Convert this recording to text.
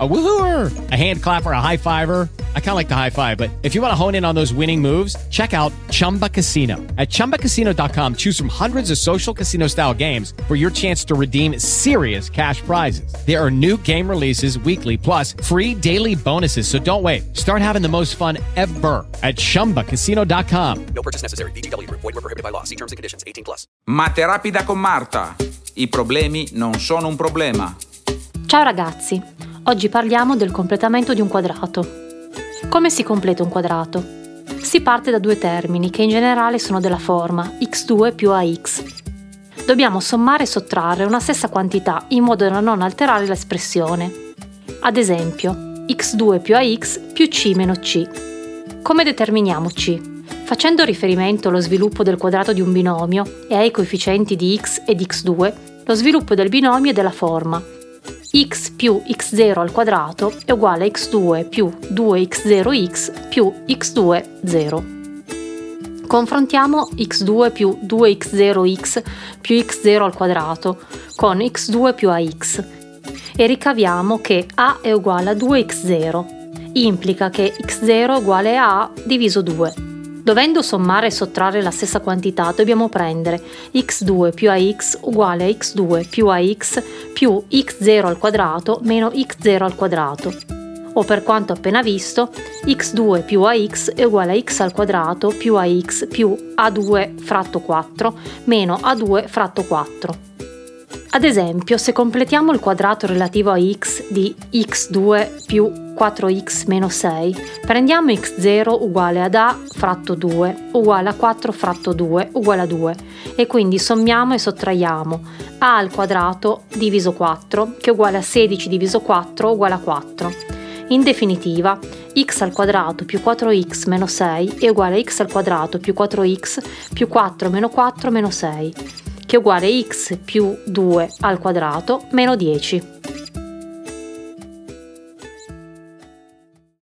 A woohooer, a hand clapper, a high fiver. I kind of like the high five, but if you want to hone in on those winning moves, check out Chumba Casino. At chumbacasino.com, choose from hundreds of social casino style games for your chance to redeem serious cash prizes. There are new game releases weekly, plus free daily bonuses. So don't wait. Start having the most fun ever at chumbacasino.com. No purchase necessary. VGW. Void where prohibited by law. See terms and conditions. 18 plus. Materapida con Marta. I problemi non sono un problema. Ciao ragazzi. Oggi parliamo del completamento di un quadrato. Come si completa un quadrato? Si parte da due termini che in generale sono della forma x2 più ax. Dobbiamo sommare e sottrarre una stessa quantità in modo da non alterare l'espressione. Ad esempio, x2 più ax più c meno c. Come determiniamo c? Facendo riferimento allo sviluppo del quadrato di un binomio e ai coefficienti di x ed x2, lo sviluppo del binomio è della forma x più x0 al quadrato è uguale a x2 più 2x0x più x2, 0. Confrontiamo x2 più 2x0x più x0 al quadrato con x2 più ax e ricaviamo che a è uguale a 2x0. Implica che x0 è uguale a a diviso 2. Dovendo sommare e sottrarre la stessa quantità, dobbiamo prendere x2 più ax uguale a x2 più ax più x0 al quadrato meno x0 al quadrato. O per quanto appena visto, x2 più ax è uguale a x al quadrato più ax più a2 fratto 4 meno a2 fratto 4. Ad esempio, se completiamo il quadrato relativo a x di x2 più 4x meno 6, prendiamo x0 uguale ad a fratto 2 uguale a 4 fratto 2 uguale a 2 e quindi sommiamo e sottraiamo a al quadrato diviso 4 che è uguale a 16 diviso 4 uguale a 4. In definitiva, x al quadrato più 4x meno 6 è uguale a x al quadrato più 4x più 4 meno 6. Che è uguale a x più 2 al quadrato meno 10.